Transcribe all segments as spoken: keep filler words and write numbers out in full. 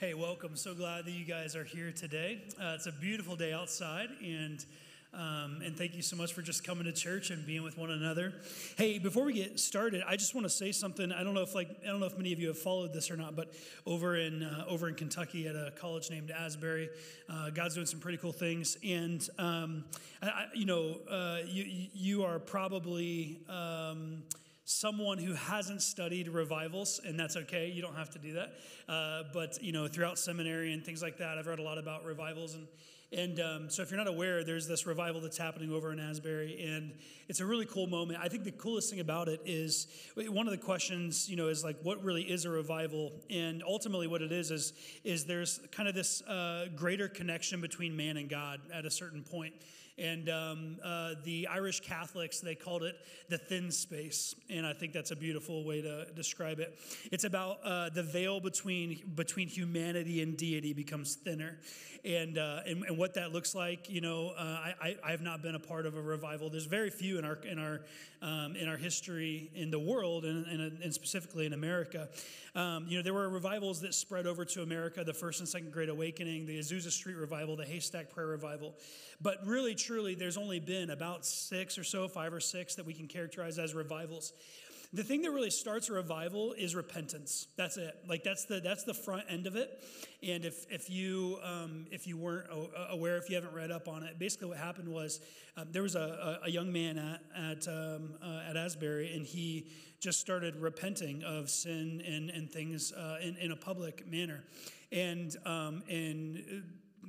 Hey, welcome. So glad that you guys are here today. Uh, it's a beautiful day outside, and um, and thank you so much for just coming to church and being with one another. Hey, before we get started, I just want to say something. I don't know if like I don't know if many of you have followed this or not, but over in uh, over in Kentucky at a college named Asbury, uh, God's doing some pretty cool things. And um, I, you know, uh, you you are probably. Um, someone who hasn't studied revivals, and that's okay. You don't have to do that. Uh, but, you know, throughout seminary and things like that, I've read a lot about revivals. And and um, so if you're not aware, there's this revival that's happening over in Asbury, and it's a really cool moment. I think the coolest thing about it is one of the questions, you know, is like, what really is a revival? And ultimately what it is, is, is there's kind of this uh, greater connection between man and God at a certain point. And um, uh, the Irish Catholics, they called it the thin space. And I think that's a beautiful way to describe it. It's about uh, the veil between between humanity and deity becomes thinner. And uh, and, and what that looks like, you know, uh, I, I have not been a part of a revival. There's very few in our in our um, in our history in the world, and, and, and specifically in America. Um, you know, there were revivals that spread over to America, the First and Second Great Awakening, the Azusa Street Revival, the Haystack Prayer Revival. But really, truly, there's only been about six or so, five or six that we can characterize as revivals. The thing that really starts a revival is repentance. That's it. Like that's the that's the front end of it. And if if you um, if you weren't aware, if you haven't read up on it, basically what happened was um, there was a, a young man at at, um, uh, at Asbury, and he just started repenting of sin and and things uh, in in a public manner, and um, and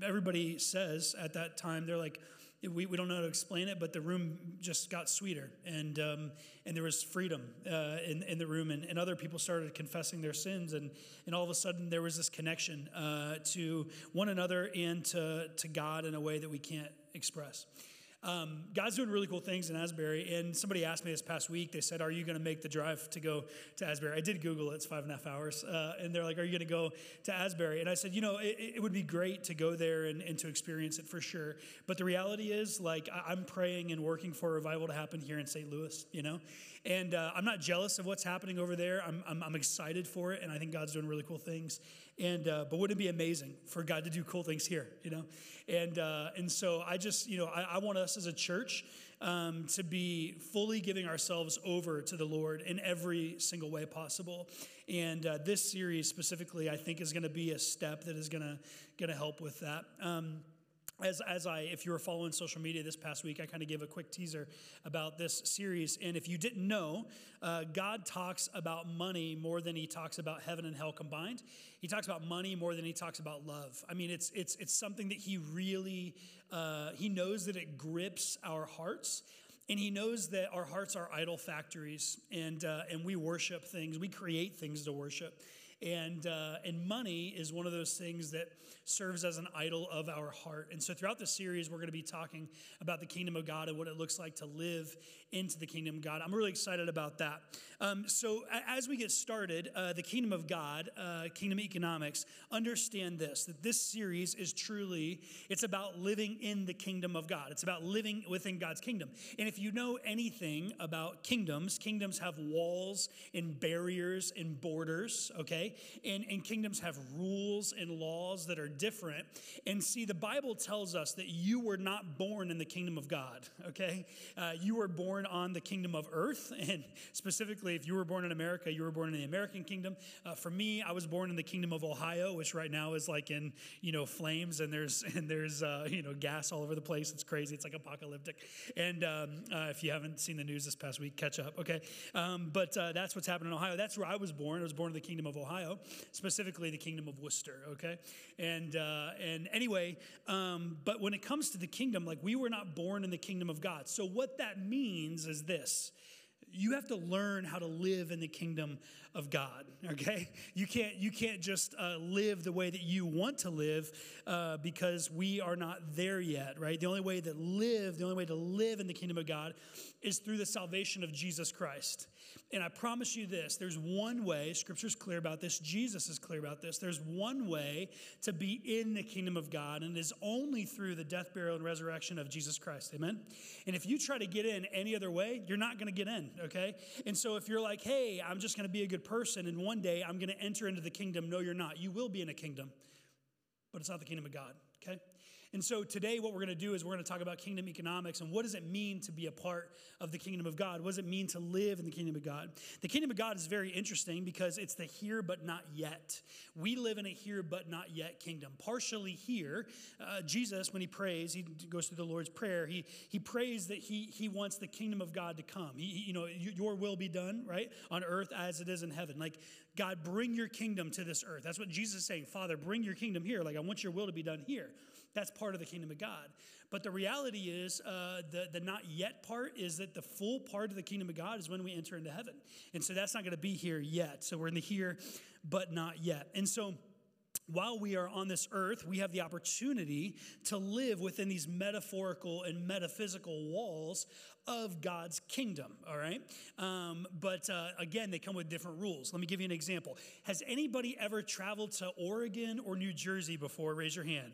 everybody says at that time they're like. We, we don't know how to explain it, but the room just got sweeter, and um, and there was freedom uh, in in the room, and, and other people started confessing their sins, and and all of a sudden there was this connection uh, to one another and to to God in a way that we can't express. Um, God's doing really cool things in Asbury, and somebody asked me this past week, they said, are you going to make the drive to go to Asbury? I did Google it, it's five and a half hours, uh, and they're like, are you going to go to Asbury? And I said, you know, it, it would be great to go there and, and to experience it for sure, but the reality is, like, I'm praying and working for a revival to happen here in Saint Louis, you know, and uh, I'm not jealous of what's happening over there, I'm, I'm, I'm excited for it, and I think God's doing really cool things, and uh, but wouldn't it be amazing for God to do cool things here, you know, and, uh, and so I just, you know, I, I want to as a church um, to be fully giving ourselves over to the Lord in every single way possible. And uh, this series specifically, I think, is going to be a step that is going to going to help with that. Um, As as I, if you were following social media this past week, I kind of gave a quick teaser about this series. And if you didn't know, uh, God talks about money more than he talks about heaven and hell combined. He talks about money more than he talks about love. I mean, it's it's it's something that he really, uh, he knows that it grips our hearts. And he knows that our hearts are idol factories, and uh, and we worship things, we create things to worship. And uh, and money is one of those things that serves as an idol of our heart. And so throughout the series, we're going to be talking about the kingdom of God and what it looks like to live into the kingdom of God. I'm really excited about that. Um, so as we get started, uh, the kingdom of God, uh, kingdom economics, understand this, that this series is truly, it's about living in the kingdom of God. It's about living within God's kingdom. And if you know anything about kingdoms, kingdoms have walls and barriers and borders, okay? And, and kingdoms have rules and laws that are different. And see, the Bible tells us that you were not born in the kingdom of God, okay? Uh, you were born on the kingdom of earth. And specifically, if you were born in America, you were born in the American kingdom. Uh, for me, I was born in the kingdom of Ohio, which right now is like in, you know, flames, and there's, and there's uh, you know, gas all over the place. It's crazy. It's like apocalyptic. And um, uh, if you haven't seen the news this past week, catch up, okay? Um, but uh, that's what's happened in Ohio. That's where I was born. I was born in the kingdom of Ohio. Specifically the kingdom of Worcester, okay? And uh, and anyway, um, but when it comes to the kingdom, like we were not born in the kingdom of God. So what that means is this. You have to learn how to live in the kingdom of God, okay? You can't you can't just uh, live the way that you want to live uh, because we are not there yet, right? The only way that live, the only way to live in the kingdom of God is through the salvation of Jesus Christ. And I promise you this, there's one way, Scripture's clear about this, Jesus is clear about this, there's one way to be in the kingdom of God, and it is only through the death, burial, and resurrection of Jesus Christ, amen? And if you try to get in any other way, you're not going to get in. okay? And so if you're like, hey, I'm just going to be a good person and one day I'm going to enter into the kingdom, no, you're not. You will be in a kingdom, but it's not the kingdom of God, okay? And so today what we're going to do is we're going to talk about kingdom economics and what does it mean to be a part of the kingdom of God? What does it mean to live in the kingdom of God? The kingdom of God is very interesting because it's the here but not yet. We live in a here but not yet kingdom. Partially here, uh, Jesus, when he prays, he goes through the Lord's Prayer. He he prays that he he wants the kingdom of God to come. He, he, you know, your will be done, right? On earth as it is in heaven. Like, God, bring your kingdom to this earth. That's what Jesus is saying. Father, bring your kingdom here. Like, I want your will to be done here. That's part of the kingdom of God. But the reality is uh, the, the not yet part is that the full part of the kingdom of God is when we enter into heaven. And so that's not going to be here yet. So we're in the here, but not yet. And so while we are on this earth, we have the opportunity to live within these metaphorical and metaphysical walls of God's kingdom, all right? Um, but uh, again, they come with different rules. Let me give you an example. Has anybody ever traveled to Oregon or New Jersey before? Raise your hand.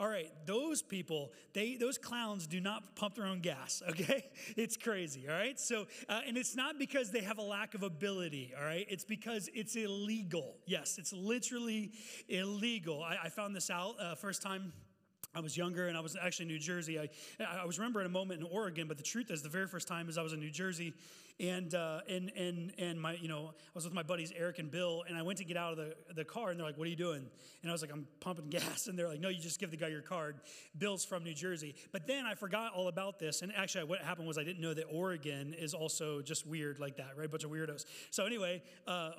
All right, those people, they those clowns do not pump their own gas, okay? It's crazy, all right? So, uh, and it's not because they have a lack of ability, all right? It's because it's illegal. Yes, it's literally illegal. I, I found this out uh, first time I was younger, and I was actually in New Jersey. I, I was remembering a moment in Oregon, but the truth is the very first time is I was in New Jersey, and uh, and and and my you know I was with my buddies Eric and Bill, and I went to get out of the, the car, and they're like, "What are you doing?" And I was like, "I'm pumping gas," and they're like, "No, you just give the guy your card." Bill's from New Jersey, but then I forgot all about this, and actually, what happened was I didn't know that Oregon is also just weird like that, right? A bunch of weirdos. So anyway, uh,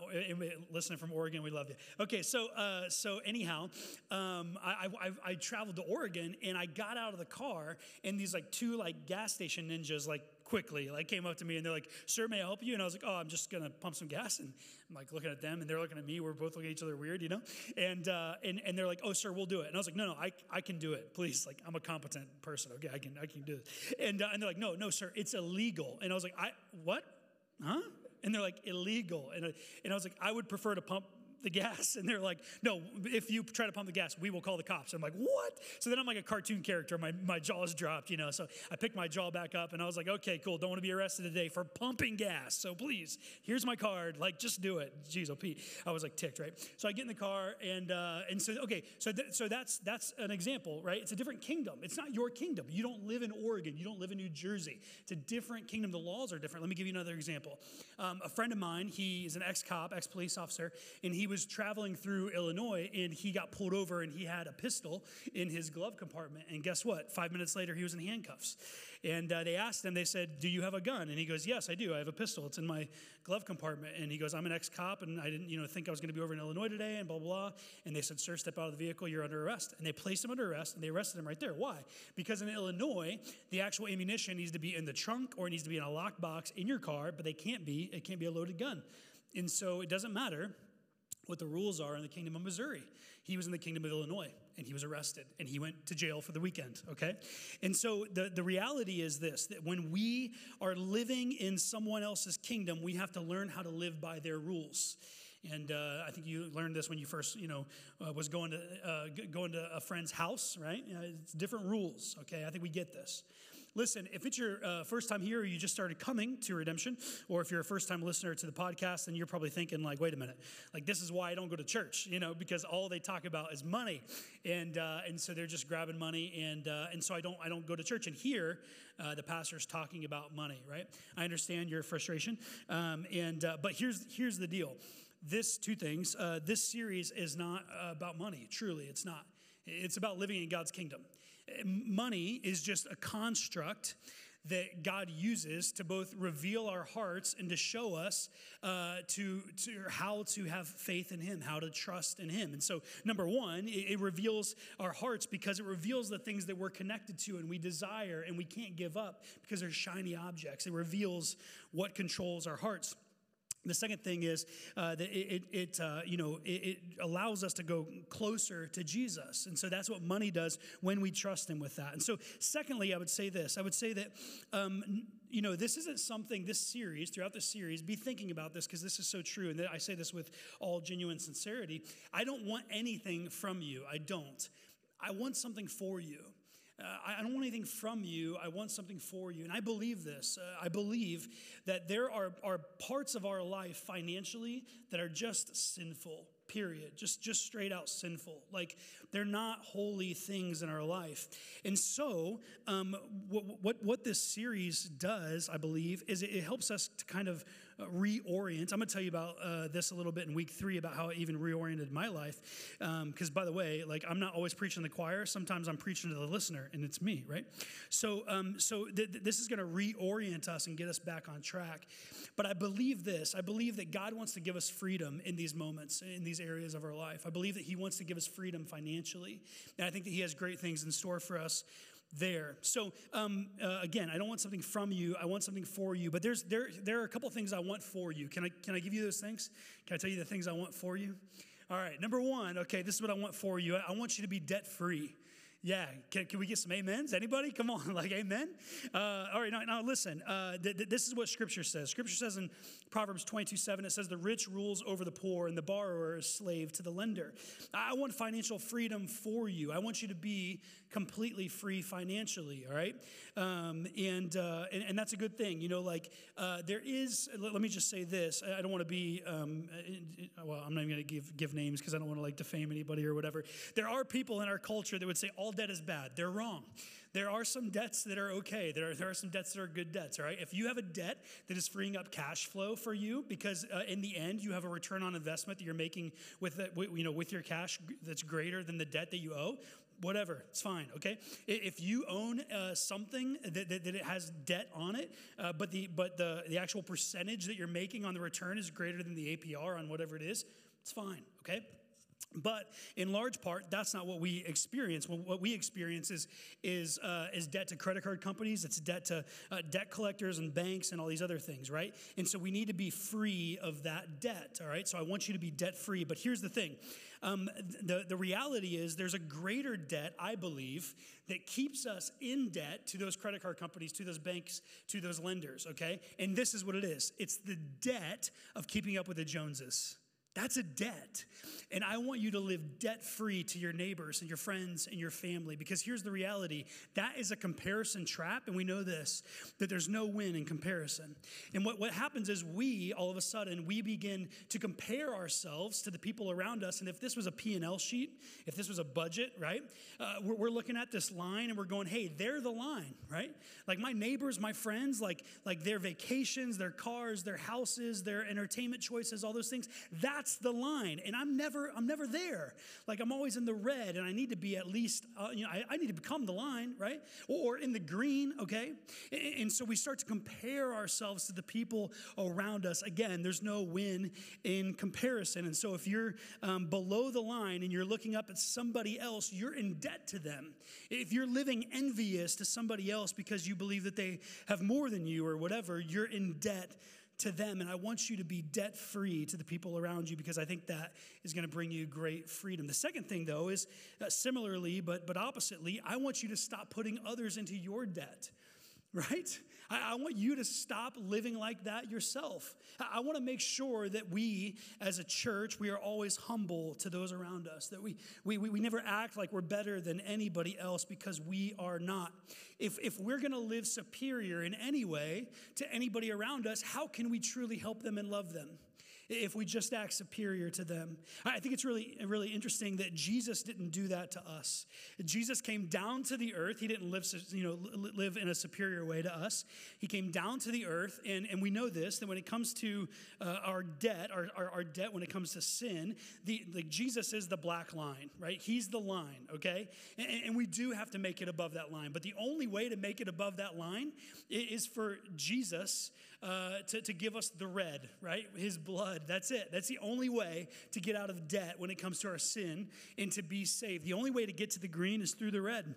listening from Oregon, we love you. Okay, so uh, so anyhow, um, I, I I traveled to Oregon, and I got out of the car, and these like two like gas station ninjas like. Quickly, like came up to me and they're like, "Sir, may I help you?" And I was like, "Oh, I'm just gonna pump some gas." And I'm like looking at them, and they're looking at me. We're both looking at each other weird, you know. And uh, and and they're like, "Oh, sir, we'll do it." And I was like, "No, no, I I can do it, please. Like, I'm a competent person. Okay, I can I can do this." And uh, and they're like, "No, no, sir, it's illegal." And I was like, "I what? Huh?" And they're like, "Illegal." And I, and I was like, "I would prefer to pump the gas." And they're like, "No, if you try to pump the gas, we will call the cops." I'm like, "What?" So then I'm like a cartoon character. My, my jaw's dropped, you know. So I picked my jaw back up and I was like, "Okay, cool. Don't want to be arrested today for pumping gas. So please, here's my card. Like, just do it." Jeez, oh, Pete. I was like ticked, right? So I get in the car and, uh, and so, okay. So, th- so that's, that's an example, right? It's a different kingdom. It's not your kingdom. You don't live in Oregon. You don't live in New Jersey. It's a different kingdom. The laws are different. Let me give you another example. Um, a friend of mine, he is an ex-cop, ex-police officer, and he was traveling through Illinois, and he got pulled over, and he had a pistol in his glove compartment. And guess what? Five minutes later, he was in handcuffs. And uh, they asked him, they said, "Do you have a gun?" And he goes, "Yes, I do. I have a pistol. It's in my glove compartment." And he goes, "I'm an ex-cop, and I didn't, you know, think I was going to be over in Illinois today," and blah, blah, blah. And they said, "Sir, step out of the vehicle. You're under arrest." And they placed him under arrest, and they arrested him right there. Why? Because in Illinois, the actual ammunition needs to be in the trunk or it needs to be in a lockbox in your car, but they can't be. It can't be a loaded gun. And so it doesn't matter what the rules are in the kingdom of Missouri. He was in the kingdom of Illinois, and he was arrested, and he went to jail for the weekend, okay? And so the, the reality is this, that when we are living in someone else's kingdom, we have to learn how to live by their rules. And uh, I think you learned this when you first, you know, uh, was going to uh, going to a friend's house, right? You know, it's different rules, okay? I think we get this. Listen, if it's your uh, first time here or you just started coming to Redemption, or if you're a first-time listener to the podcast, then you're probably thinking, like, wait a minute, like, this is why I don't go to church, you know, because all they talk about is money, and uh, and so they're just grabbing money, and uh, and so I don't I don't go to church, and here uh, the pastor's talking about money, right? I understand your frustration, um, and uh, but here's here's the deal. This, two things, uh, this series is not about money, truly, it's not. It's about living in God's kingdom. Money is just a construct that God uses to both reveal our hearts and to show us uh, to, to how to have faith in him, how to trust in him. And so, number one, it, it reveals our hearts because it reveals the things that we're connected to and we desire and we can't give up because they're shiny objects. It reveals what controls our hearts. The second thing is uh, that it, it uh, you know, it, it allows us to go closer to Jesus. And so that's what money does when we trust him with that. And so secondly, I would say this. I would say that, um, you know, this isn't something, this series, throughout this series, be thinking about this because this is so true. And I say this with all genuine sincerity. I don't want anything from you. I don't. I want something for you. Uh, I don't want anything from you. I want something for you. And I believe this. Uh, I believe that there are, are parts of our life financially that are just sinful. Period. Just, just straight out sinful. Like, they're not holy things in our life. And so um, what, what, what this series does, I believe, is it, it helps us to kind of reorient. I'm going to tell you about uh, this a little bit in week three, about how it even reoriented my life. Because um, by the way, like, I'm not always preaching to the choir. Sometimes I'm preaching to the listener, and it's me, right? So, um, so th- th- this is going to reorient us and get us back on track. But I believe this. I believe that God wants to give us freedom in these moments, in these areas of our life. I believe that he wants to give us freedom financially, and I think that he has great things in store for us there. So um, uh, again, I don't want something from you. I want something for you. But there's there there are a couple things I want for you. Can I can I give you those things? Can I tell you the things I want for you? All right. Number one. Okay, this is what I want for you. I want you to be debt free. Yeah, can, can we get some amens? Anybody? Come on, like, amen? Uh, all right, now, now listen, uh, th- th- this is what Scripture says. Scripture says in Proverbs twenty-two seven, it says, the rich rules over the poor, and the borrower is slave to the lender. I want financial freedom for you. I want you to be completely free financially, all right? Um, and, uh, and and that's a good thing. You know, like, uh, there is, let, let me just say this. I, I don't want to be, um, in, in, well, I'm not even going to give give names because I don't want to, like, defame anybody or whatever. There are people in our culture that would say, all All debt is bad. They're wrong. There are some debts that are okay. There are, there are some debts that are good debts, all right? If you have a debt that is freeing up cash flow for you, because uh, in the end, you have a return on investment that you're making with, the, you know, with your cash that's greater than the debt that you owe, whatever, it's fine, okay? If you own uh, something that, that, that it has debt on it, uh, but the but the the actual percentage that you're making on the return is greater than the A P R on whatever it is, it's fine, okay? But in large part, that's not what we experience. What we experience is is uh, is debt to credit card companies. It's debt to uh, debt collectors and banks and all these other things, right? And so we need to be free of that debt, all right? So I want you to be debt-free. But here's the thing. Um, the, the reality is there's a greater debt, I believe, that keeps us in debt to those credit card companies, to those banks, to those lenders, okay? And this is what it is. It's the debt of keeping up with the Joneses. That's a debt. And I want you to live debt-free to your neighbors and your friends and your family, because here's the reality. That is a comparison trap, and we know this, that there's no win in comparison. And what, what happens is we, all of a sudden, we begin to compare ourselves to the people around us. And if this was a P and L sheet, if this was a budget, right, uh, we're, we're looking at this line, and we're going, hey, they're the line, right? Like, my neighbors, my friends, like, like their vacations, their cars, their houses, their entertainment choices, all those things, that's the line, and I'm never, I'm never there. Like, I'm always in the red, and I need to be at least, uh, you know, I, I need to become the line, right? Or, or in the green, okay? And, and so we start to compare ourselves to the people around us. Again, there's no win in comparison. And so if you're um, below the line and you're looking up at somebody else, you're in debt to them. If you're living envious to somebody else because you believe that they have more than you or whatever, you're in debt to them, and I want you to be debt-free to the people around you, because I think that is going to bring you great freedom. The second thing, though, is uh, similarly, but but oppositely, I want you to stop putting others into your debt, right? I, I want you to stop living like that yourself. I, I want to make sure that we, as a church, we are always humble to those around us, that we we we, we never act like we're better than anybody else, because we are not. If, if we're going to live superior in any way to anybody around us, how can we truly help them and love them if we just act superior to them? I think it's really, really interesting that Jesus didn't do that to us. Jesus came down to the earth. He didn't live, you know, live in a superior way to us. He came down to the earth, and, and we know this, that when it comes to uh, our debt, our, our, our debt when it comes to sin, the like Jesus is the black line, right? He's the line, okay? And, and we do have to make it above that line, but the only way to make it above that line is for Jesus uh, to, to give us the red, right? His blood. That's it. That's the only way to get out of debt when it comes to our sin and to be saved. The only way to get to the green is through the red.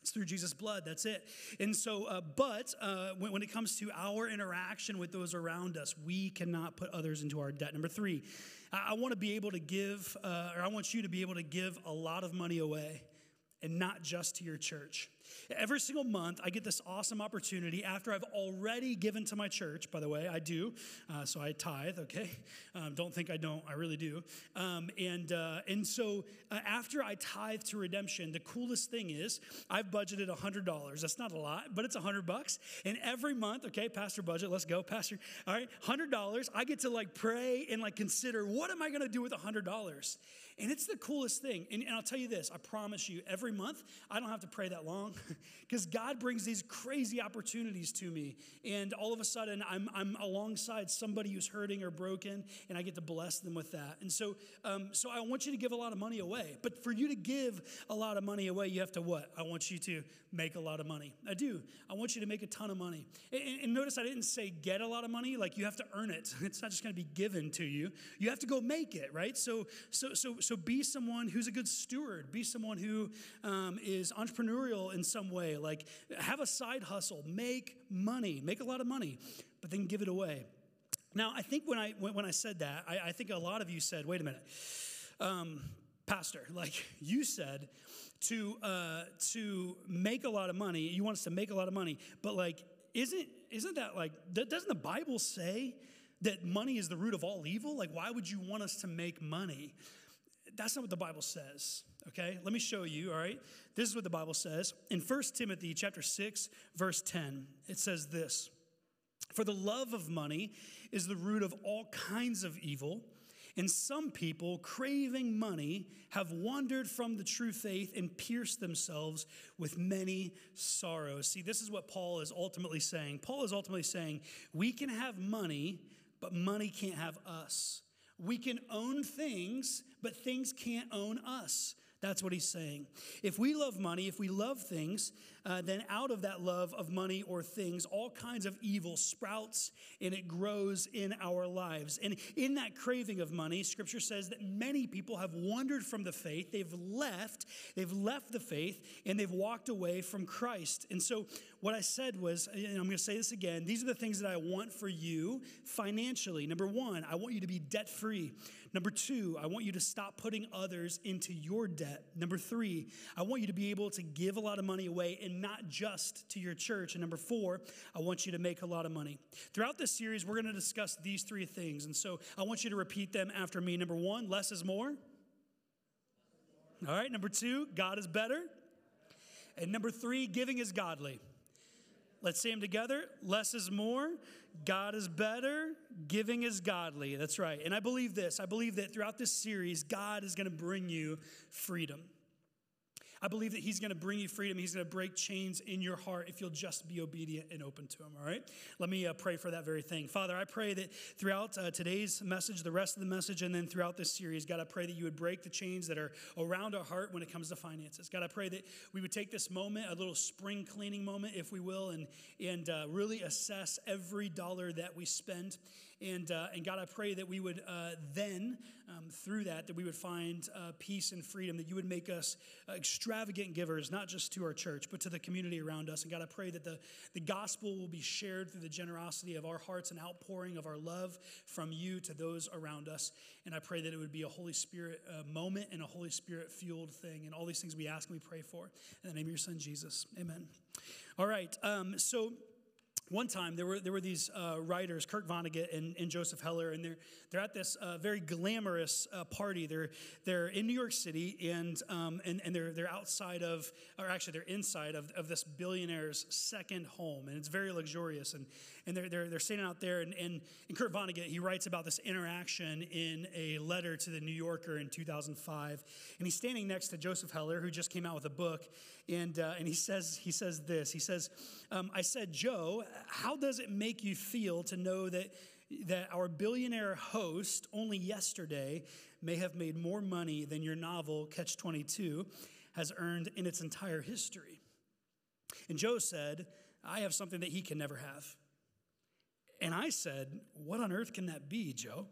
It's through Jesus' blood. That's it. And so, uh, but uh, when, when it comes to our interaction with those around us, we cannot put others into our debt. Number three, I, I want to be able to give, uh, or I want you to be able to give a lot of money away, and not just to your church. Every single month, I get this awesome opportunity after I've already given to my church. By the way, I do. Uh, so I tithe, okay? Um, don't think I don't. I really do. Um, and uh, and so uh, after I tithe to Redemption, the coolest thing is I've budgeted one hundred dollars. That's not a lot, but it's one hundred bucks. And every month, okay, pastor budget, let's go, pastor. All right, one hundred dollars. I get to like pray and like consider, what am I going to do with one hundred dollars? And it's the coolest thing. And, and I'll tell you this, I promise you, every month, I don't have to pray that long because God brings these crazy opportunities to me. And all of a sudden, I'm, I'm alongside somebody who's hurting or broken, and I get to bless them with that. And so, um, so I want you to give a lot of money away. But for you to give a lot of money away, you have to what? I want you to make a lot of money. I do. I want you to make a ton of money. And, and notice I didn't say get a lot of money. Like, you have to earn it. It's not just going to be given to you. You have to go make it, right? So, so, so, so be someone who's a good steward. Be someone who um, is entrepreneurial in some way. Like, have a side hustle. Make money. Make a lot of money, but then give it away. Now, I think when I when, when I said that, I, I think a lot of you said, "Wait a minute, um, Pastor!" Like you said. To uh, to make a lot of money, you want us to make a lot of money, but like, isn't isn't that like, doesn't the Bible say that money is the root of all evil? Like, why would you want us to make money? That's not what the Bible says. Okay, let me show you. All right, this is what the Bible says in First Timothy chapter six, verse ten. It says this: "For the love of money is the root of all kinds of evil. And some people, craving money, have wandered from the true faith and pierced themselves with many sorrows." See, this is what Paul is ultimately saying. Paul is ultimately saying, we can have money, but money can't have us. We can own things, but things can't own us. That's what he's saying. If we love money, if we love things, uh, then out of that love of money or things, all kinds of evil sprouts and it grows in our lives. And in that craving of money, Scripture says that many people have wandered from the faith. They've left. They've left the faith and they've walked away from Christ. And so what I said was, and I'm going to say this again, these are the things that I want for you financially. Number one, I want you to be debt-free. Number two, I want you to stop putting others into your debt. Number three, I want you to be able to give a lot of money away and not just to your church. And number four, I want you to make a lot of money. Throughout this series, we're going to discuss these three things. And so I want you to repeat them after me. Number one, less is more. All right. Number two, God is better. And number three, giving is godly. Let's say them together. Less is more. God is better. Giving is godly. That's right. And I believe this. I believe that throughout this series, God is going to bring you freedom. I believe that he's going to bring you freedom. He's going to break chains in your heart if you'll just be obedient and open to him, all right? Let me uh, pray for that very thing. Father, I pray that throughout uh, today's message, the rest of the message, and then throughout this series, God, I pray that you would break the chains that are around our heart when it comes to finances. God, I pray that we would take this moment, a little spring cleaning moment, if we will, and, and uh, really assess every dollar that we spend. And, uh, and God, I pray that we would uh, then, um, through that, that we would find uh, peace and freedom, that you would make us uh, extravagant givers, not just to our church, but to the community around us. And God, I pray that the, the gospel will be shared through the generosity of our hearts and outpouring of our love from you to those around us. And I pray that it would be a Holy Spirit uh, moment and a Holy Spirit-fueled thing. And all these things we ask and we pray for. In the name of your son, Jesus. Amen. All right. Um, so... One time, there were there were these uh, writers, Kurt Vonnegut and, and Joseph Heller, and they're they're at this uh, very glamorous uh, party. They're they're in New York City, and um and, and they're they're outside of, or actually they're inside of, of this billionaire's second home, and it's very luxurious. And and they're they're they're standing out there, and and, and Kurt Vonnegut, he writes about this interaction in a letter to the New Yorker in two thousand five, and he's standing next to Joseph Heller, who just came out with a book, and uh, and he says he says this. He says, um, I said, Joe, how does it make you feel to know that, that our billionaire host only yesterday may have made more money than your novel, Catch twenty-two, has earned in its entire history? And Joe said, I have something that he can never have. And I said, what on earth can that be, Joe?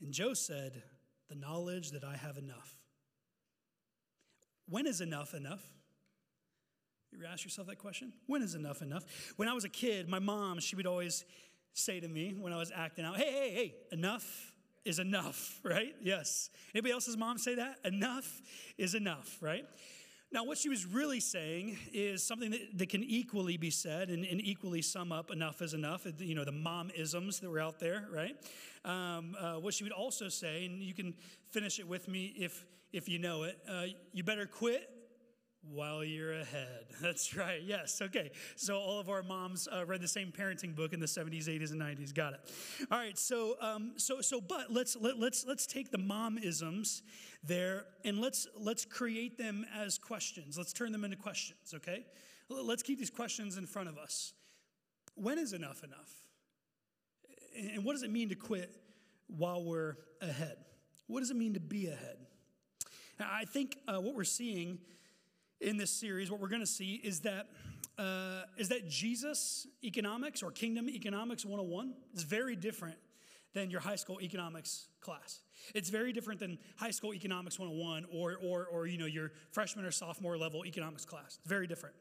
And Joe said, the knowledge that I have enough. When is enough enough? You ever ask yourself that question? When is enough enough? When I was a kid, my mom, she would always say to me when I was acting out, hey, hey, hey, enough is enough, right? Yes. Anybody else's mom say that? Enough is enough, right? Now, what she was really saying is something that, that can equally be said and, and equally sum up enough is enough, you know, the mom-isms that were out there, right? Um, uh, what she would also say, and you can finish it with me if if you know it, uh, you better quit while you're ahead. That's right, yes, okay. So all of our moms uh, read the same parenting book in the seventies, eighties, and nineties. Got it. All right, so um, so so but let's let, let's let's take the mom-isms there and let's let's create them as questions. Let's turn them into questions, okay? Let's keep these questions in front of us. When is enough enough? And what does it mean to quit while we're ahead? What does it mean to be ahead? Now, I think uh, what we're seeing in this series, what we're going to see is that uh, is that Jesus economics or Kingdom Economics one oh one is very different than your high school economics class. It's very different than high school economics one oh one or or or you know your freshman or sophomore level economics class. It's very different,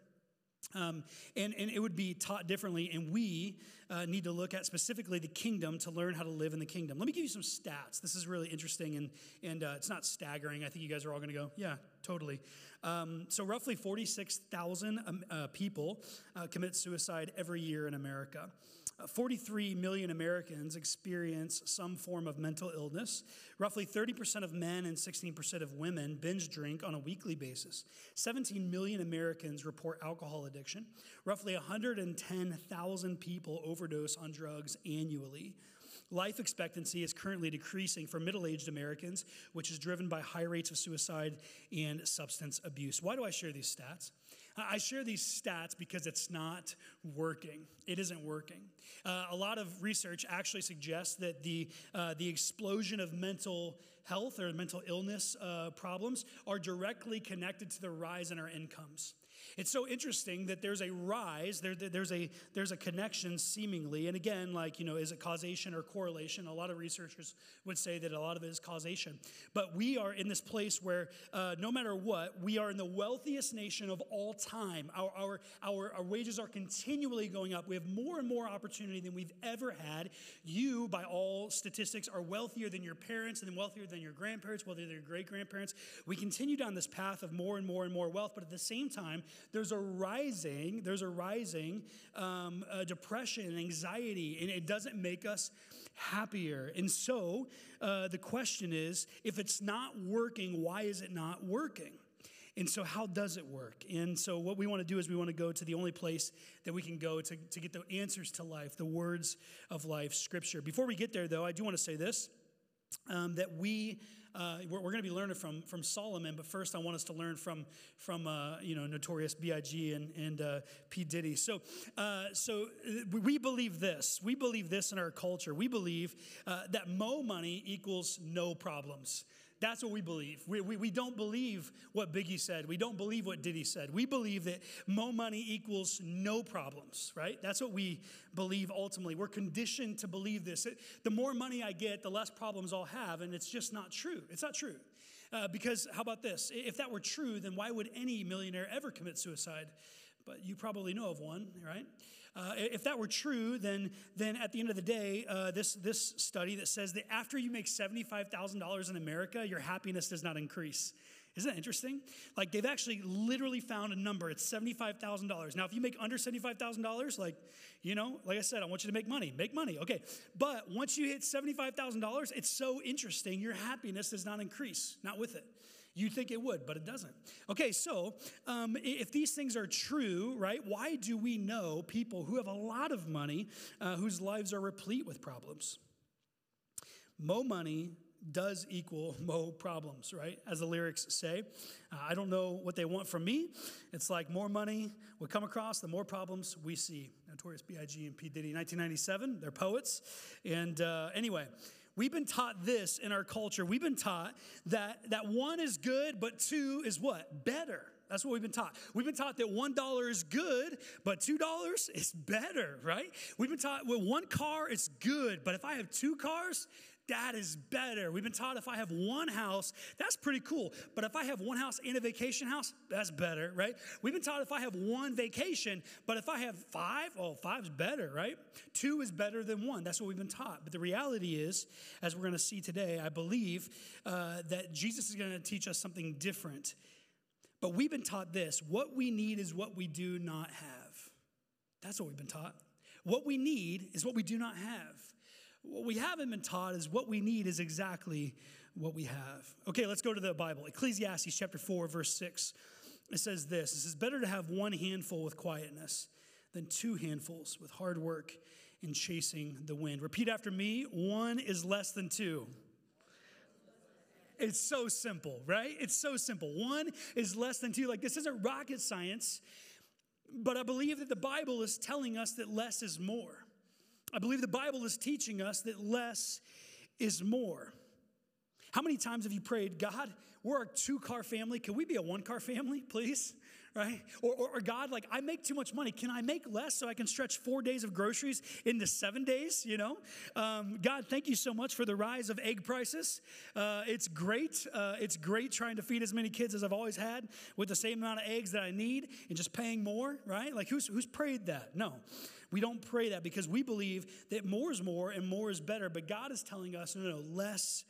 um, and and it would be taught differently. And we uh, need to look at specifically the kingdom to learn how to live in the kingdom. Let me give you some stats. This is really interesting, and and uh, it's not staggering. I think you guys are all going to go, yeah. Totally. Um, so roughly forty-six thousand um, uh, people uh, commit suicide every year in America. Uh, forty-three million Americans experience some form of mental illness. Roughly thirty percent of men and sixteen percent of women binge drink on a weekly basis. seventeen million Americans report alcohol addiction. Roughly one hundred ten thousand people overdose on drugs annually. Life expectancy is currently decreasing for middle-aged Americans, which is driven by high rates of suicide and substance abuse. Why do I share these stats? I share these stats because it's not working. It isn't working. Uh, a lot of research actually suggests that the, uh, the explosion of mental health or mental illness uh, problems are directly connected to the rise in our incomes. It's so interesting that there's a rise, there, there's a there's a connection seemingly, and again, like, you know, is it causation or correlation? A lot of researchers would say that a lot of it is causation. But we are in this place where uh, no matter what, we are in the wealthiest nation of all time. Our, our, our, our wages are continually going up. We have more and more opportunity than we've ever had. You, by all statistics, are wealthier than your parents, and then wealthier than your grandparents, wealthier than your great-grandparents. We continue down this path of more and more and more wealth, but at the same time, There's a rising, there's a rising um, uh, depression and anxiety, and it doesn't make us happier. And so uh, the question is, if it's not working, why is it not working? And so how does it work? And so what we want to do is we want to go to the only place that we can go to, to get the answers to life, the words of life, Scripture. Before we get there, though, I do want to say this, um, that we... Uh, we're we're going to be learning from from Solomon, but first I want us to learn from from uh, you know Notorious B I G and and uh, P. Diddy. So uh, so we believe this. We believe this in our culture. We believe uh, that mo money equals no problems. That's what we believe. We, we, we don't believe what Biggie said. We don't believe what Diddy said. We believe that mo money equals no problems, right? That's what we believe ultimately. We're conditioned to believe this. It, the more money I get, the less problems I'll have, and it's just not true. It's not true. Uh, because how about this? If that were true, then why would any millionaire ever commit suicide? But you probably know of one, right? Uh, if that were true, then then at the end of the day, uh, this this study that says that after you make seventy-five thousand dollars in America, your happiness does not increase. Isn't that interesting? Like, they've actually literally found a number. It's seventy-five thousand dollars. Now, if you make under seventy-five thousand dollars, like, you know, like I said, I want you to make money. Make money. Okay. But once you hit seventy-five thousand dollars, it's so interesting. Your happiness does not increase. Not with it. You'd think it would, but it doesn't. Okay, so um, if these things are true, right, why do we know people who have a lot of money uh, whose lives are replete with problems? Mo money does equal mo problems, right? As the lyrics say. Uh, I don't know what they want from me. It's like more money we come across, the more problems we see. Notorious B I G and P. Diddy, nineteen ninety-seven. They're poets. And uh, anyway... We've been taught this in our culture. We've been taught that, that one is good, but two is what? Better. That's what we've been taught. We've been taught that one dollar is good, but two dollars is better, right? We've been taught, well, one car is good, but if I have two cars, that is better. We've been taught if I have one house, that's pretty cool. But if I have one house and a vacation house, that's better, right? We've been taught if I have one vacation, but if I have five, oh, five's better, right? Two is better than one. That's what we've been taught. But the reality is, as we're going to see today, I believe uh, that Jesus is going to teach us something different. But we've been taught this: what we need is what we do not have. That's what we've been taught. What we need is what we do not have. What we haven't been taught is what we need is exactly what we have. Okay, let's go to the Bible. Ecclesiastes chapter four, verse six. It says this. It says, better to have one handful with quietness than two handfuls with hard work and chasing the wind. Repeat after me. One is less than two. It's so simple, right? It's so simple. One is less than two. Like, this isn't rocket science, but I believe that the Bible is telling us that less is more. I believe the Bible is teaching us that less is more. How many times have you prayed, God, we're a two-car family. Can we be a one-car family, please? Right? Or, or, or God, like, I make too much money. Can I make less so I can stretch four days of groceries into seven days, you know? Um, God, thank you so much for the rise of egg prices. Uh, it's great. Uh, it's great trying to feed as many kids as I've always had with the same amount of eggs that I need and just paying more, right? Like, who's, who's prayed that? No, we don't pray that because we believe that more is more and more is better. But God is telling us, no, no, less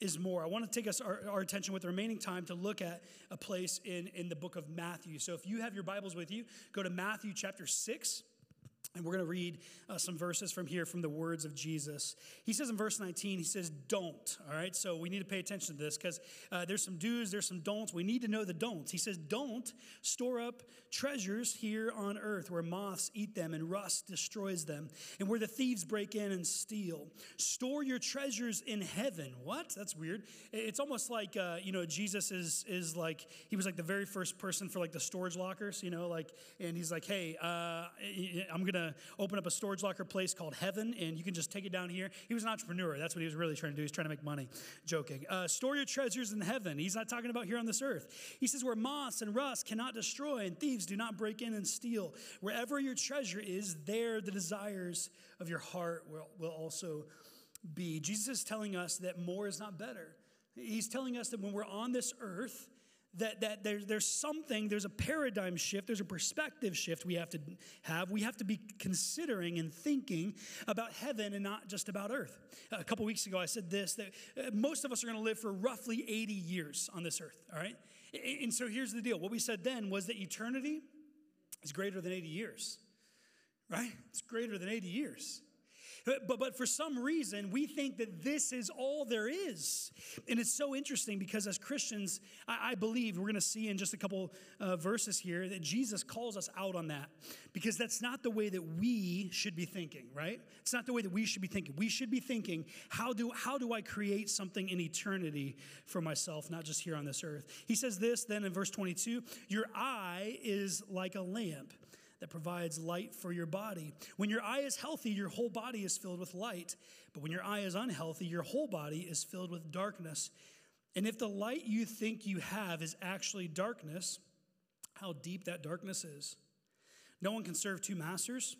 is more. I want to take us our, our attention with the remaining time to look at a place in, in the book of Matthew. So if you have your Bibles with you, go to Matthew chapter six, and we're going to read uh, some verses from here from the words of Jesus. He says in verse nineteen, he says, don't. All right, so we need to pay attention to this because uh, there's some do's, there's some don'ts. We need to know the don'ts. He says, don't store up treasures here on earth where moths eat them and rust destroys them and where the thieves break in and steal. Store your treasures in heaven. What? That's weird. It's almost like, uh, you know, Jesus is is like, he was like the very first person for like the storage lockers, you know, like, and he's like, hey, uh, I'm going to open up a storage locker place called Heaven, and you can just take it down here. He was an entrepreneur. That's what he was really trying to do. He's trying to make money. Joking. Uh, store your treasures in heaven. He's not talking about here on this earth. He says, where moths and rust cannot destroy, and thieves do not break in and steal. Wherever your treasure is, there the desires of your heart will, will also be. Jesus is telling us that more is not better. He's telling us that when we're on this earth, That, that there, there's something, there's a paradigm shift, there's a perspective shift we have to have. We have to be considering and thinking about heaven and not just about earth. A couple weeks ago, I said this, that most of us are going to live for roughly eighty years on this earth, all right? And so here's the deal. What we said then was that eternity is greater than eighty years, right? It's greater than eighty years. But, but for some reason, we think that this is all there is. And it's so interesting because as Christians, I, I believe we're going to see in just a couple uh, verses here that Jesus calls us out on that because that's not the way that we should be thinking, right? It's not the way that we should be thinking. We should be thinking, how do, how do I create something in eternity for myself, not just here on this earth? He says this then in verse twenty-two, your eye is like a lamp that provides light for your body. When your eye is healthy, your whole body is filled with light. But when your eye is unhealthy, your whole body is filled with darkness. And if the light you think you have is actually darkness, how deep that darkness is. No one can serve two masters,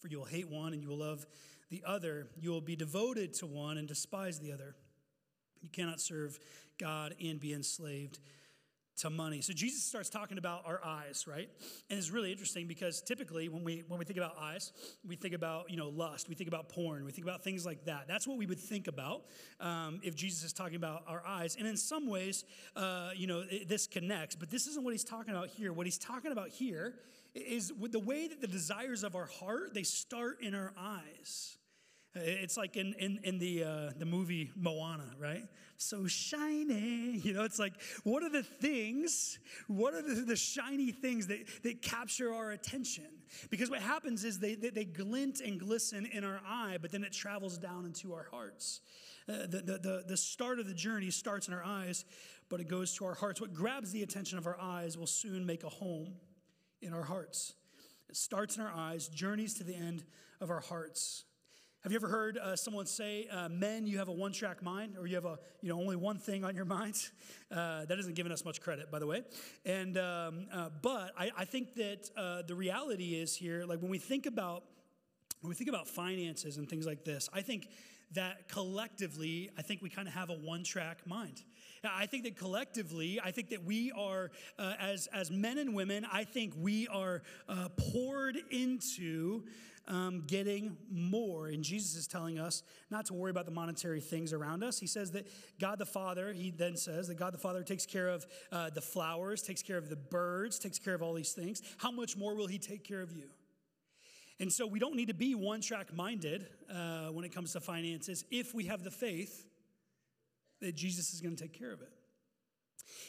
for you will hate one and you will love the other. You will be devoted to one and despise the other. You cannot serve God and be enslaved to money. So Jesus starts talking about our eyes, right? And it's really interesting because typically when we when we think about eyes, we think about, you know, lust, we think about porn, we think about things like that. That's what we would think about um, if Jesus is talking about our eyes. And in some ways, uh, you know, it, this connects, but this isn't what he's talking about here. What he's talking about here is with the way that the desires of our heart, they start in our eyes. It's like in in, in the uh, the movie Moana, right? So shiny, you know, it's like, what are the things, what are the, the shiny things that, that capture our attention? Because what happens is they, they, they glint and glisten in our eye, but then it travels down into our hearts. Uh, the, the, the, the start of the journey starts in our eyes, but it goes to our hearts. What grabs the attention of our eyes will soon make a home in our hearts. It starts in our eyes, journeys to the end of our hearts. Have you ever heard uh, someone say, uh, men, you have a one-track mind, or you have a, you know, only one thing on your mind? Uh, that isn't giving us much credit, by the way. And um, uh, but I, I think that uh, the reality is here, like when we think about when we think about finances and things like this, I think that collectively, I think we kind of have a one-track mind. I think that collectively, I think that we are, uh, as, as men and women, I think we are uh, poured into um, getting more. And Jesus is telling us not to worry about the monetary things around us. He says that God the Father, he then says that God the Father takes care of uh, the flowers, takes care of the birds, takes care of all these things. How much more will he take care of you? And so we don't need to be one-track minded uh, when it comes to finances if we have the faith that Jesus is going to take care of it.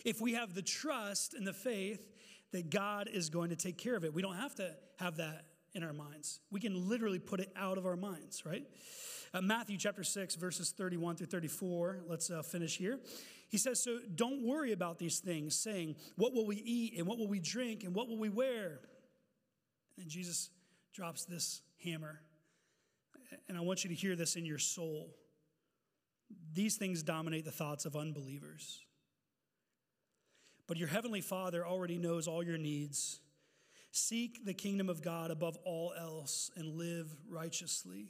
If we have the trust and the faith that God is going to take care of it, we don't have to have that in our minds. We can literally put it out of our minds, right? Uh, Matthew chapter six, verses thirty-one through thirty-four. Let's uh, finish here. He says, so don't worry about these things, saying, what will we eat and what will we drink and what will we wear? And Jesus drops this hammer. And I want you to hear this in your soul. These things dominate the thoughts of unbelievers. But your heavenly Father already knows all your needs. Seek the kingdom of God above all else and live righteously.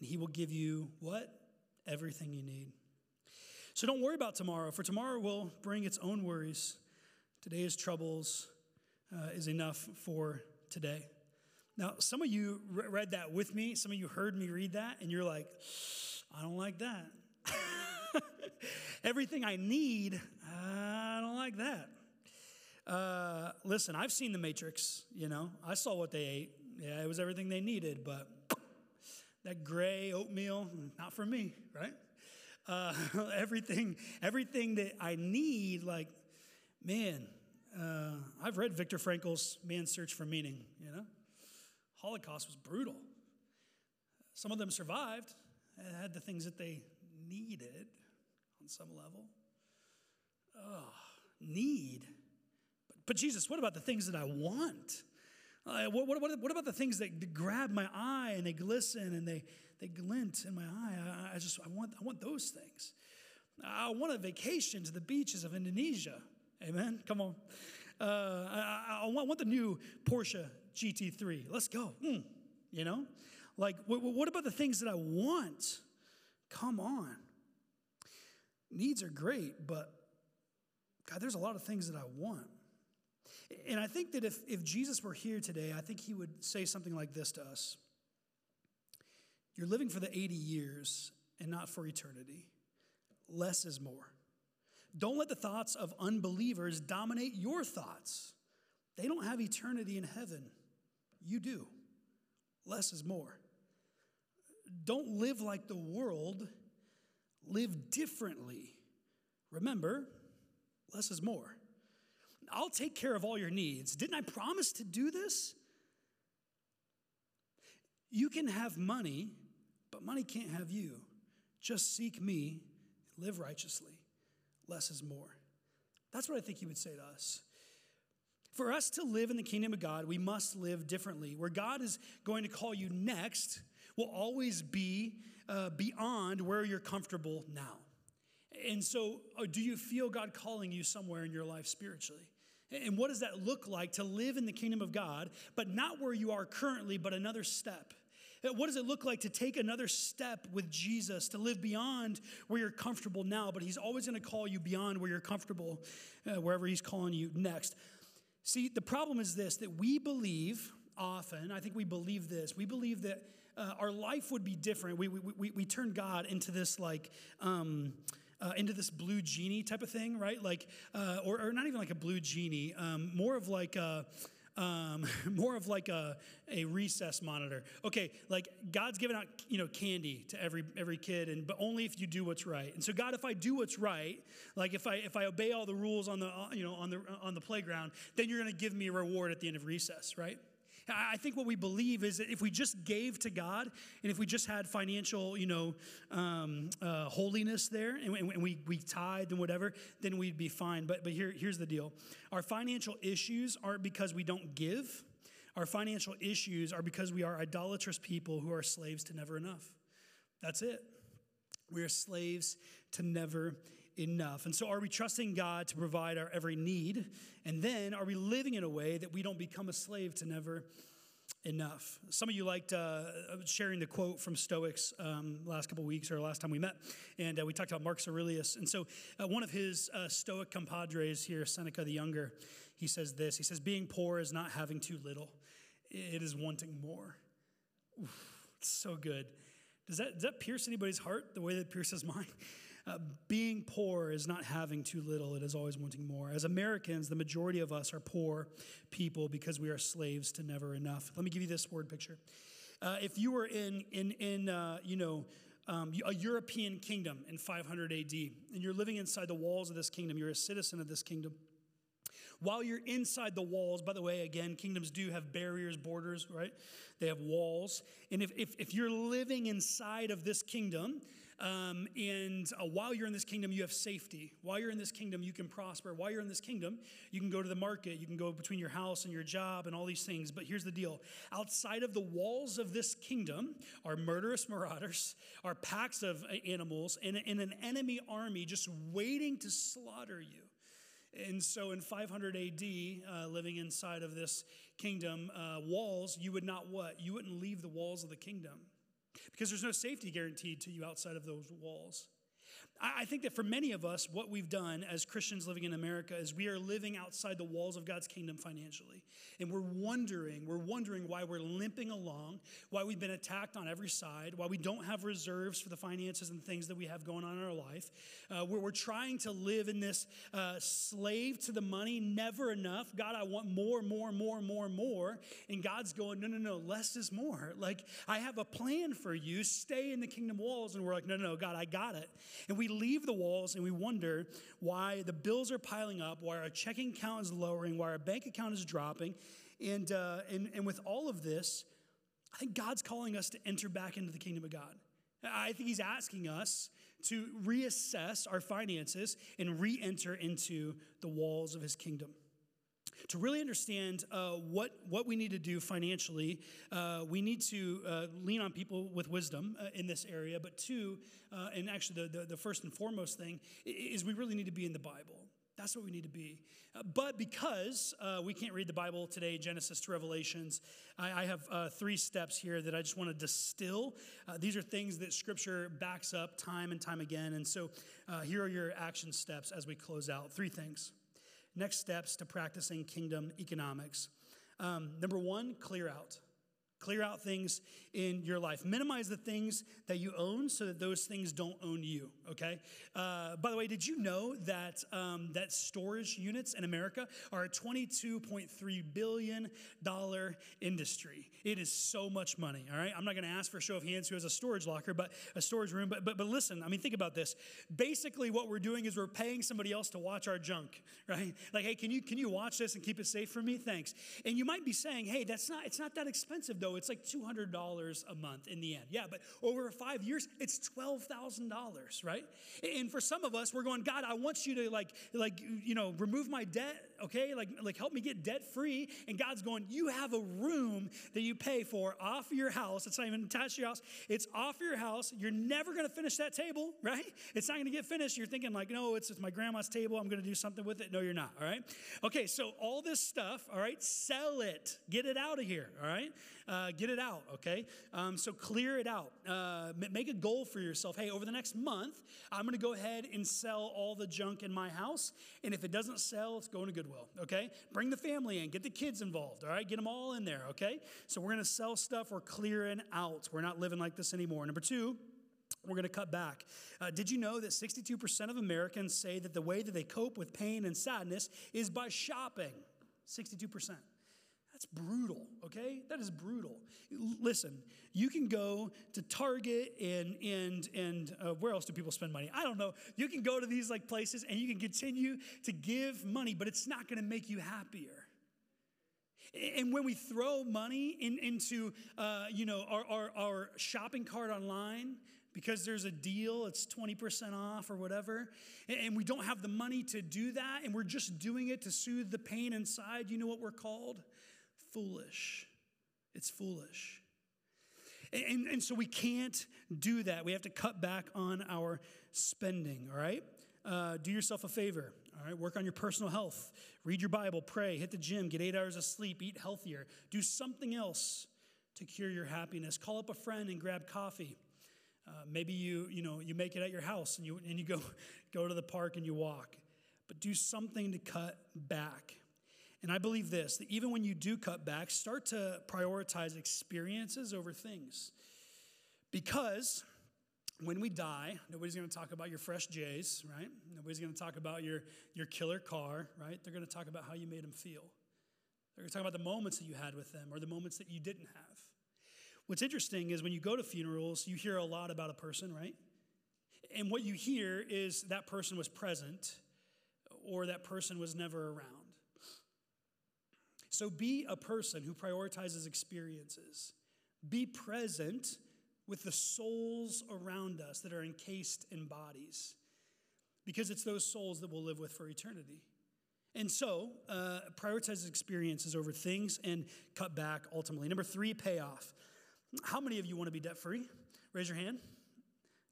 And he will give you what? Everything you need. So don't worry about tomorrow, for tomorrow will bring its own worries. Today's troubles uh, is enough for today. Now, some of you re- read that with me. Some of you heard me read that, and you're like, I don't like that. Everything I need, I don't like that. Uh, listen, I've seen The Matrix, you know. I saw what they ate. Yeah, it was everything they needed, but that gray oatmeal, not for me, right? Uh, everything, everything that I need, like, man, uh, I've read Viktor Frankl's Man's Search for Meaning, you know. Holocaust was brutal. Some of them survived. Had the things that they needed on some level. Oh, need. But, but Jesus, what about the things that I want? Uh, what, what, what about the things that grab my eye and they glisten and they, they glint in my eye? I, I just I want I want those things. I want a vacation to the beaches of Indonesia. Amen. Come on. Uh, I, I, want, I want the new Porsche G T three. Let's go. Mm, you know. Like, what about the things that I want? Come on. Needs are great, but God, there's a lot of things that I want. And I think that if, if Jesus were here today, I think he would say something like this to us. You're living for the eighty years and not for eternity. Less is more. Don't let the thoughts of unbelievers dominate your thoughts. They don't have eternity in heaven. You do. Less is more. Don't live like the world. Live differently. Remember, less is more. I'll take care of all your needs. Didn't I promise to do this? You can have money, but money can't have you. Just seek me and live righteously. Less is more. That's what I think he would say to us. For us to live in the kingdom of God, we must live differently. Where God is going to call you next will always be uh, beyond where you're comfortable now. And so do you feel God calling you somewhere in your life spiritually? And what does that look like to live in the kingdom of God, but not where you are currently, but another step? What does it look like to take another step with Jesus, to live beyond where you're comfortable now, but he's always going to call you beyond where you're comfortable, uh, wherever he's calling you next. See, the problem is this, that we believe often, I think we believe this, we believe that uh, our life would be different. We, we, we, we turn God into this like, um, uh, into this blue genie type of thing, right? Like, uh, or, or not even like a blue genie, um, more of like a, um, more of like a, a recess monitor. Okay, like God's giving out, you know, candy to every, every kid, and, but only if you do what's right. And so God, if I do what's right, like if I, if I obey all the rules on the, you know, on the, on the playground, then you're going to give me a reward at the end of recess, right? I think what we believe is that if we just gave to God and if we just had financial, you know, um, uh, holiness there and, and we, we tithed and whatever, then we'd be fine. But but here here's the deal. Our financial issues aren't because we don't give. Our financial issues are because we are idolatrous people who are slaves to never enough. That's it. We are slaves to never enough. Enough. And so are we trusting God to provide our every need? And then are we living in a way that we don't become a slave to never enough. Some of you liked uh, sharing the quote from Stoics um, last couple weeks or last time we met, and uh, we talked about Marcus Aurelius. And so uh, one of his uh, Stoic compadres here, Seneca the Younger, he says this. He says, being poor is not having too little. It is wanting more. Oof, it's so good. Does that, does that pierce anybody's heart the way that pierces mine? Uh, being poor is not having too little. It is always wanting more. As Americans, the majority of us are poor people because we are slaves to never enough. Let me give you this word picture. Uh, if you were in, in, in uh, you know, um, a European kingdom in five hundred A D, and you're living inside the walls of this kingdom, you're a citizen of this kingdom. While you're inside the walls, by the way, again, kingdoms do have barriers, borders, right? They have walls. And if if, if you're living inside of this kingdom, um, and uh, while you're in this kingdom, you have safety. While you're in this kingdom, you can prosper. While you're in this kingdom, you can go to the market. You can go between your house and your job and all these things. But here's the deal. Outside of the walls of this kingdom are murderous marauders, are packs of animals, and, and an enemy army just waiting to slaughter you. And so in five hundred A D, uh, living inside of this kingdom uh, walls, you would not what? You wouldn't leave the walls of the kingdom because there's no safety guaranteed to you outside of those walls. I, I think that for many of us, what we've done as Christians living in America is we are living outside the walls of God's kingdom financially. And we're wondering, we're wondering why we're limping along, why we've been attacked on every side, why we don't have reserves for the finances and things that we have going on in our life. Uh, we're, we're trying to live in this uh, slave to the money, never enough. God, I want more, more, more, more, more. And God's going, no, no, no, less is more. Like, I have a plan for you. Stay in the kingdom walls. And we're like, no, no, no, God, I got it. And we leave the walls and we wonder why the bills are piling up, why our checking account is lowering, why our bank account is dropping. And, uh, and, and with all of this, I think God's calling us to enter back into the kingdom of God. I think he's asking us to reassess our finances and re-enter into the walls of his kingdom. To really understand uh, what, what we need to do financially, uh, we need to uh, lean on people with wisdom uh, in this area. But two, uh, and actually the, the, the first and foremost thing, is we really need to be in the Bible. That's what we need to be. Uh, but because uh, we can't read the Bible today, Genesis to Revelations, I, I have uh, three steps here that I just want to distill. Uh, these are things that Scripture backs up time and time again. And so uh, here are your action steps as we close out. Three things. Next steps to practicing kingdom economics. Um, number one, clear out. Clear out things in your life. Minimize the things that you own so that those things don't own you, okay? Uh, by the way, did you know that um, that storage units in America are a twenty-two point three billion dollars industry? It is so much money, all right? I'm not going to ask for a show of hands who has a storage locker, but a storage room. But, but, but listen, I mean, think about this. Basically, what we're doing is we're paying somebody else to watch our junk, right? Like, hey, can you can you watch this and keep it safe for me? Thanks. And you might be saying, hey, that's not it's not that expensive, though. It's like two hundred dollars a month in the end. Yeah, but over five years, it's twelve thousand dollars, right? And for some of us, we're going, God, I want you to like, like you know, remove my debt, okay? Like, like help me get debt free. And God's going, you have a room that you pay for off your house. It's not even attached to your house. It's off your house. You're never going to finish that table, right? It's not going to get finished. You're thinking like, no, it's, it's my grandma's table. I'm going to do something with it. No, you're not, all right? Okay, so all this stuff, all right, sell it. Get it out of here, all right? Um, Uh, get it out, okay? Um, so clear it out. Uh, make a goal for yourself. Hey, over the next month, I'm going to go ahead and sell all the junk in my house. And if it doesn't sell, it's going to Goodwill, okay? Bring the family in. Get the kids involved, all right? Get them all in there, okay? So we're going to sell stuff. We're clearing out. We're not living like this anymore. Number two, we're going to cut back. Uh, did you know that sixty-two percent of Americans say that the way that they cope with pain and sadness is by shopping? sixty-two percent. That's brutal, okay? That is brutal. Listen, you can go to Target and and and uh, where else do people spend money? I don't know. You can go to these like places and you can continue to give money, but it's not going to make you happier. And when we throw money in, into uh, you know our, our our shopping cart online, because there's a deal, it's twenty percent off or whatever, and we don't have the money to do that, and we're just doing it to soothe the pain inside, you know what we're called? Foolish. It's foolish. And, and, and so we can't do that. We have to cut back on our spending, all right? Uh, do yourself a favor, all right? Work on your personal health. Read your Bible, pray, hit the gym, get eight hours of sleep, eat healthier. Do something else to cure your happiness. Call up a friend and grab coffee. Uh, maybe you, you know, you make it at your house and you and you go, go to the park and you walk. But do something to cut back. And I believe this, that even when you do cut back, start to prioritize experiences over things. Because when we die, nobody's going to talk about your fresh J's, right? Nobody's going to talk about your, your killer car, right? They're going to talk about how you made them feel. They're going to talk about the moments that you had with them or the moments that you didn't have. What's interesting is when you go to funerals, you hear a lot about a person, right? And what you hear is that person was present or that person was never around. So be a person who prioritizes experiences. Be present with the souls around us that are encased in bodies, because it's those souls that we'll live with for eternity. And so uh, prioritize experiences over things and cut back ultimately. Number three, payoff. How many of you want to be debt-free? Raise your hand.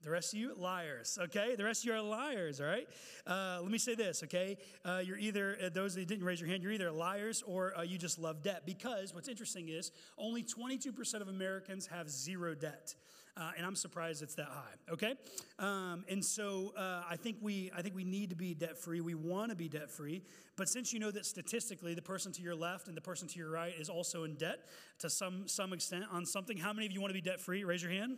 The rest of you, liars, okay? The rest of you are liars, all right? Uh, let me say this, okay? Uh, you're either, those that didn't raise your hand, you're either liars or uh, you just love debt, because what's interesting is only twenty-two percent of Americans have zero debt, uh, and I'm surprised it's that high, okay? Um, and so uh, I think we I think we need to be debt-free. We want to be debt-free, but since you know that statistically the person to your left and the person to your right is also in debt to some, some extent on something, how many of you want to be debt-free? Raise your hand.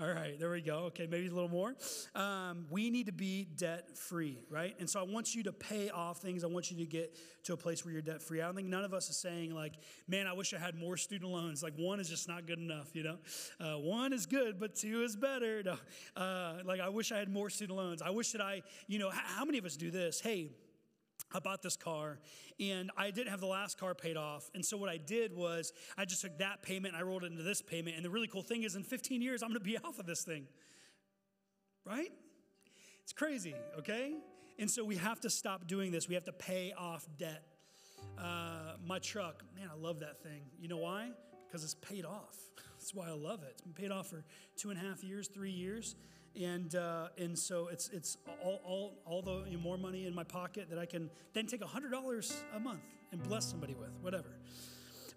All right, there we go, okay, maybe. Maybe a little more. Um, we need to be debt-free, right? And so I want you to pay off things. I want you to get to a place where you're debt-free. I don't think none of us is saying like, man, I wish I had more student loans. Like one is just not good enough, you know? Uh, one is good, but two is better. No. Uh, like I wish I had more student loans. I wish that I, you know, how, how many of us do this? Hey, I bought this car and I didn't have the last car paid off. And so what I did was I just took that payment and I rolled it into this payment. And the really cool thing is in fifteen years, I'm going to be off of this thing. Right? It's crazy, okay? And so we have to stop doing this. We have to pay off debt. Uh, my truck, man, I love that thing. You know why? Because it's paid off. That's why I love it. It's been paid off for two and a half years, three years. And uh, and so it's it's all all all the you know, more money in my pocket that I can then take one hundred dollars a month and bless somebody with, whatever.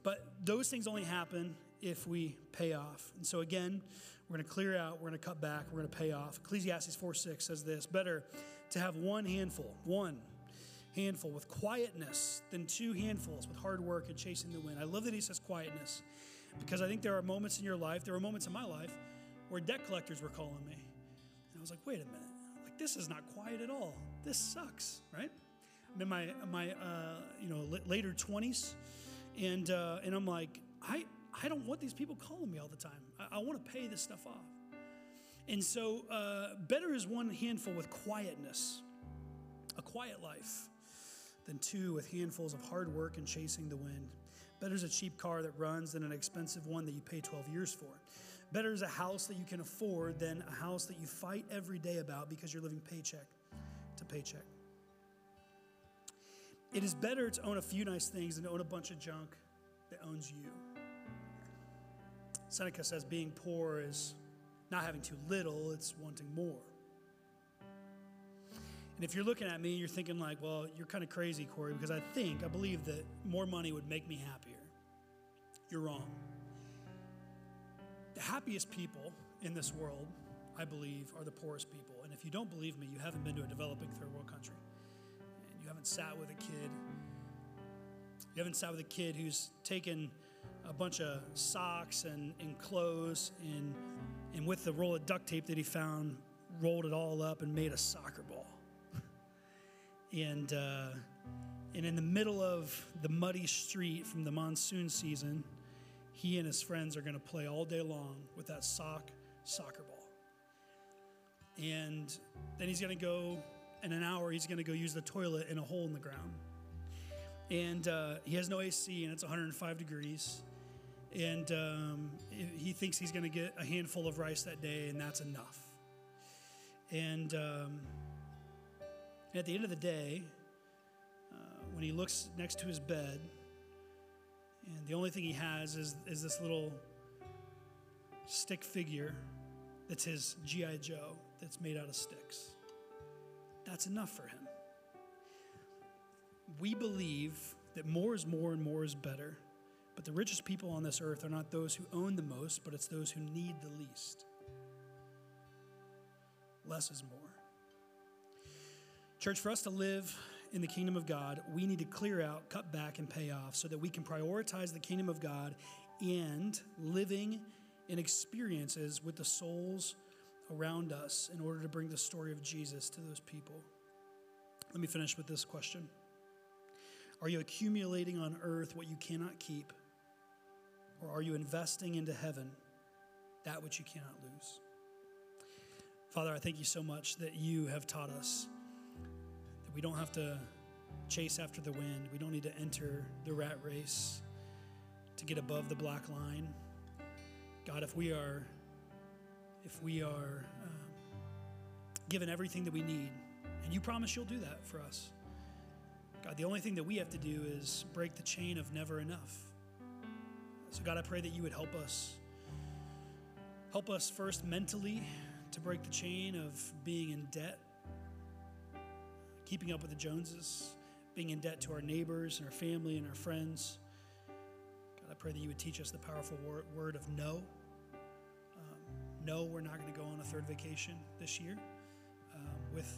But those things only happen if we pay off. And so again, we're going to clear out, we're going to cut back, we're going to pay off. Ecclesiastes four six says this, better to have one handful, one handful with quietness than two handfuls with hard work and chasing the wind. I love that he says quietness, because I think there are moments in your life, there were moments in my life where debt collectors were calling me. And I was like, wait a minute, like this is not quiet at all. This sucks, right? I'm in my, my uh, you know, later twenties. And uh, and I'm like, I, I don't want these people calling me all the time. I, I want to pay this stuff off. And so uh, better is one handful with quietness, a quiet life, than two with handfuls of hard work and chasing the wind. Better is a cheap car that runs than an expensive one that you pay twelve years for. Better is a house that you can afford than a house that you fight every day about because you're living paycheck to paycheck. It is better to own a few nice things than to own a bunch of junk that owns you. Seneca says being poor is not having too little, it's wanting more. And if you're looking at me and you're thinking like, well, you're kind of crazy, Corey, because I think, I believe that more money would make me happier. You're wrong. The happiest people in this world, I believe, are the poorest people. And if you don't believe me, you haven't been to a developing third world country. You haven't sat with a kid. You haven't sat with a kid who's taken a bunch of socks and, and clothes and, and with the roll of duct tape that he found, rolled it all up and made a soccer ball. and, uh, and in the middle of the muddy street from the monsoon season, he and his friends are going to play all day long with that sock soccer ball. And then he's going to go... in an hour, he's going to go use the toilet in a hole in the ground. And uh, he has no A C, and it's one hundred five degrees. And um, he thinks he's going to get a handful of rice that day, and that's enough. And um, at the end of the day, uh, when he looks next to his bed, and the only thing he has is, is this little stick figure that's his G I Joe that's made out of sticks. That's enough for him. We believe that more is more and more is better. But the richest people on this earth are not those who own the most, but it's those who need the least. Less is more. Church, for us to live in the kingdom of God, we need to clear out, cut back, and pay off so that we can prioritize the kingdom of God and living in experiences with the souls around us in order to bring the story of Jesus to those people. Let me finish with this question. Are you accumulating on earth what you cannot keep? Or are you investing into heaven that which you cannot lose? Father, I thank you so much that you have taught us that we don't have to chase after the wind. We don't need to enter the rat race to get above the black line. God, if we are, if we are um, given everything that we need, and you promise you'll do that for us, God, the only thing that we have to do is break the chain of never enough. So God, I pray that you would help us, help us first mentally to break the chain of being in debt, keeping up with the Joneses, being in debt to our neighbors and our family and our friends. God, I pray that you would teach us the powerful word of no. Um, no, we're not going to go on a third vacation this year um, with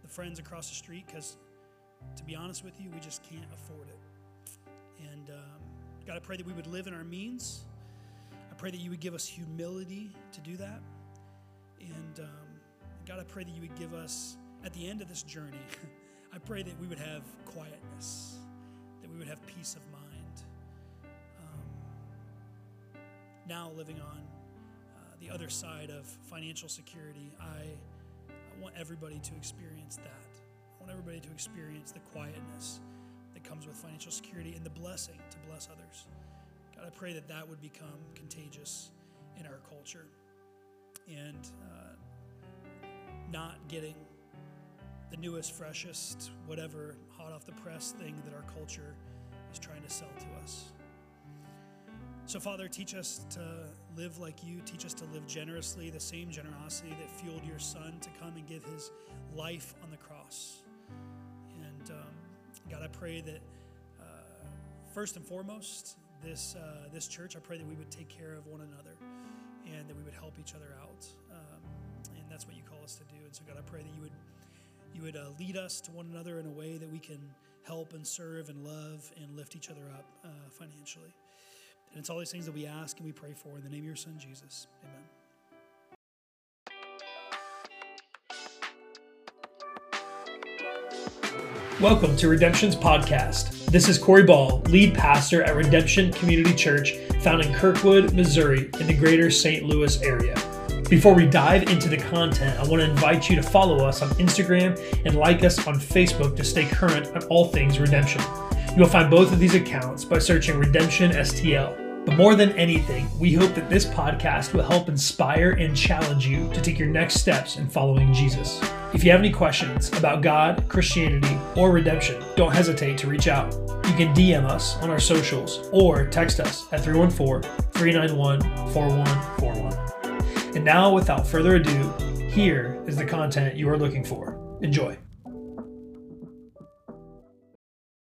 the friends across the street because, to be honest with you, we just can't afford it. And um, God, I pray that we would live in our means. I pray that you would give us humility to do that. And um, God, I pray that you would give us, at the end of this journey, I pray that we would have quietness, that we would have peace of mind. Um, now living on uh, the other side of financial security, I, I want everybody to experience that. I want everybody to experience the quietness that comes with financial security and the blessing to bless others. God, I pray that that would become contagious in our culture. And uh, not getting the newest, freshest, whatever, hot off the press thing that our culture is trying to sell to us. So, Father, teach us to live like you. Teach us to live generously, the same generosity that fueled your son to come and give his life on the cross. And, um, God, I pray that uh, first and foremost, this, uh, this church, I pray that we would take care of one another and that we would help each other out. Um, and that's what you call us to do. And so, God, I pray that you would You would uh, lead us to one another in a way that we can help and serve and love and lift each other up uh, financially. And it's all these things that we ask and we pray for in the name of your son, Jesus. Amen. Welcome to Redemption's podcast. This is Corey Ball, lead pastor at Redemption Community Church, found in Kirkwood, Missouri, in the greater Saint Louis area. Before we dive into the content, I want to invite you to follow us on Instagram and like us on Facebook to stay current on all things Redemption. You'll find both of these accounts by searching Redemption S T L. But more than anything, we hope that this podcast will help inspire and challenge you to take your next steps in following Jesus. If you have any questions about God, Christianity, or redemption, don't hesitate to reach out. You can D M us on our socials or text us at three one four, three nine one, four one four one. And now, without further ado, here is the content you are looking for. Enjoy.